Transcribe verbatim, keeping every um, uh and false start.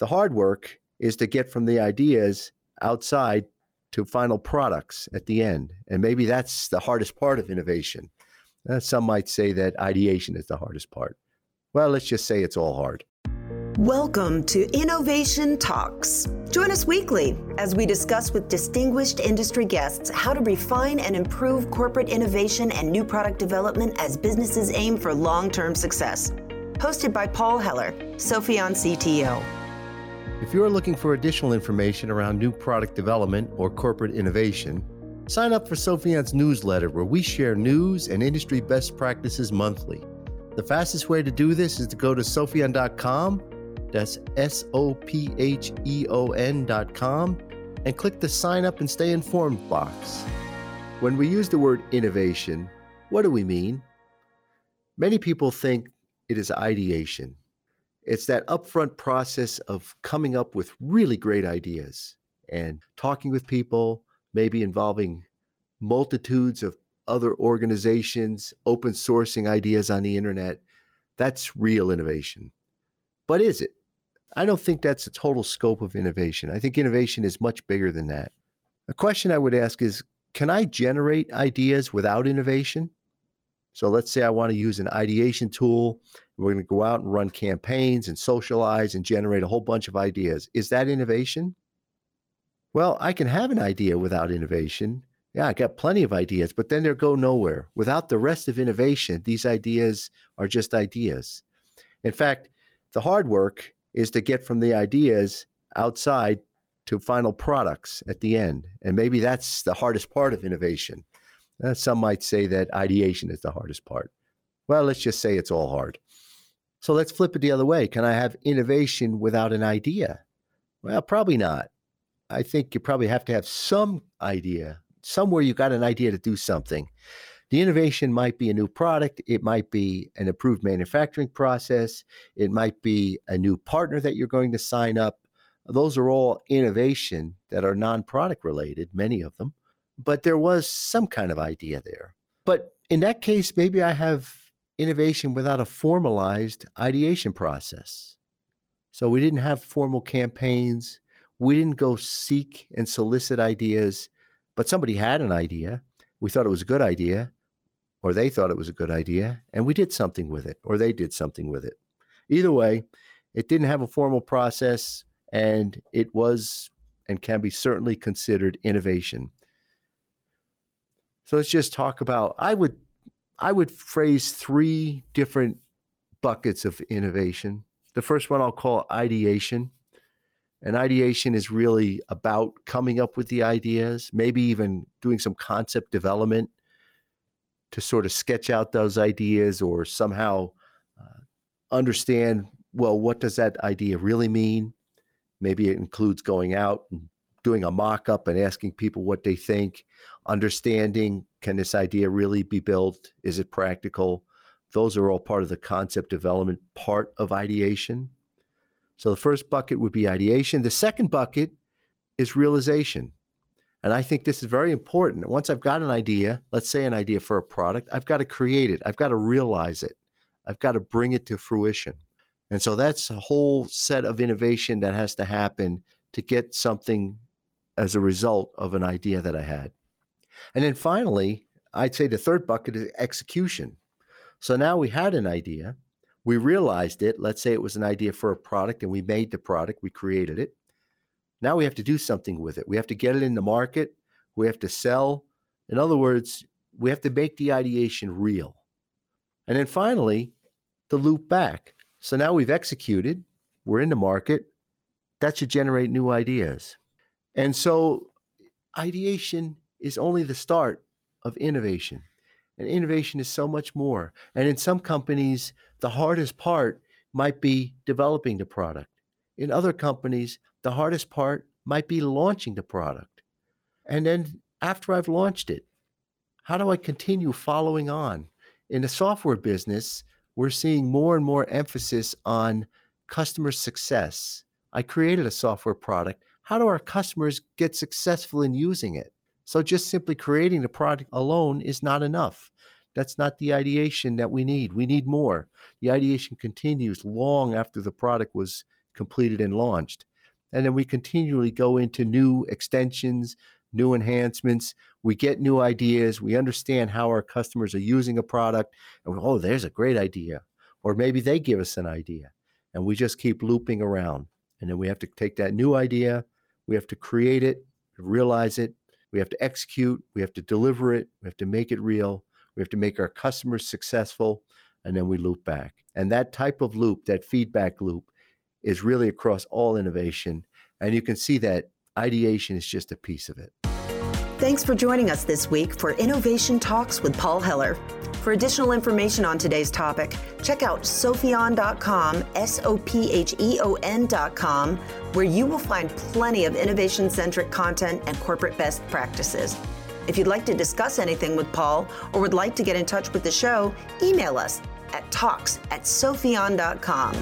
The hard work is to get from the ideas outside to final products at the end. And maybe that's the hardest part of innovation. Uh, some might say that ideation is the hardest part. Well, let's just say it's all hard. Welcome to Innovation Talks. Join us weekly as we discuss with distinguished industry guests how to refine and improve corporate innovation and new product development as businesses aim for long-term success. Hosted by Paul Heller, Sopheon C T O. If you're looking for additional information around new product development or corporate innovation, sign up for Sophion's newsletter, where we share news and industry best practices monthly. The fastest way to do this is to go to sopheon dot com, that's S O P H E O N dot com, and click the Sign Up and Stay Informed box. When we use the word innovation, what do we mean? Many people think it is ideation. It's that upfront process of coming up with really great ideas and talking with people, maybe involving multitudes of other organizations, open sourcing ideas on the internet. That's real innovation. But is it? I don't think that's the total scope of innovation. I think innovation is much bigger than that. A question I would ask is, can I generate ideas without innovation? So let's say I want to use an ideation tool. We're going to go out and run campaigns and socialize and generate a whole bunch of ideas. Is that innovation? Well, I can have an idea without innovation. Yeah, I got plenty of ideas, but then they go nowhere. Without the rest of innovation, these ideas are just ideas. In fact, the hard work is to get from the ideas outside to final products at the end. And maybe that's the hardest part of innovation. Uh, some might say that ideation is the hardest part. Well, let's just say it's all hard. So let's flip it the other way. Can I have innovation without an idea? Well, probably not. I think you probably have to have some idea. Somewhere you got an idea to do something. The innovation might be a new product. It might be an improved manufacturing process. It might be a new partner that you're going to sign up. Those are all innovation that are non-product related, many of them. But there was some kind of idea there. But in that case, maybe I have innovation without a formalized ideation process. So we didn't have formal campaigns. We didn't go seek and solicit ideas, but somebody had an idea. We thought it was a good idea, or they thought it was a good idea, and we did something with it, or they did something with it. Either way, it didn't have a formal process, and it was and can be certainly considered innovation. So let's just talk about, I would, I would phrase three different buckets of innovation. The first one I'll call ideation. And ideation is really about coming up with the ideas, maybe even doing some concept development to sort of sketch out those ideas or somehow uh, understand, well, what does that idea really mean? Maybe it includes going out and doing a mock-up and asking people what they think, understanding, can this idea really be built? Is it practical? Those are all part of the concept development part of ideation. So the first bucket would be ideation. The second bucket is realization. And I think this is very important. Once I've got an idea, let's say an idea for a product, I've got to create it. I've got to realize it. I've got to bring it to fruition. And so that's a whole set of innovation that has to happen to get something as a result of an idea that I had. And then finally, I'd say the third bucket is execution. So now we had an idea. We realized it. Let's say it was an idea for a product and we made the product, we created it. Now we have to do something with it. We have to get it in the market. We have to sell. In other words, we have to make the ideation real. And then finally, the loop back. So now we've executed, we're in the market. That should generate new ideas. And so ideation is only the start of innovation. And innovation is so much more. And in some companies, the hardest part might be developing the product. In other companies, the hardest part might be launching the product. And then after I've launched it, how do I continue following on? In the software business, we're seeing more and more emphasis on customer success. I created a software product. How do our customers get successful in using it? So just simply creating the product alone is not enough. That's not the ideation that we need. We need more. The ideation continues long after the product was completed and launched. And then we continually go into new extensions, new enhancements. We get new ideas. We understand how our customers are using a product. And we, oh, there's a great idea. Or maybe they give us an idea. And we just keep looping around. And then we have to take that new idea. We have to create it, realize it. We have to execute. We have to deliver it. We have to make it real. We have to make our customers successful. And then we loop back. And that type of loop, that feedback loop, is really across all innovation. And you can see that ideation is just a piece of it. Thanks for joining us this week for Innovation Talks with Paul Heller. For additional information on today's topic, check out sopheon dot com, S O P H E O N dot com, where you will find plenty of innovation-centric content and corporate best practices. If you'd like to discuss anything with Paul or would like to get in touch with the show, email us at talks at sopheon dot com.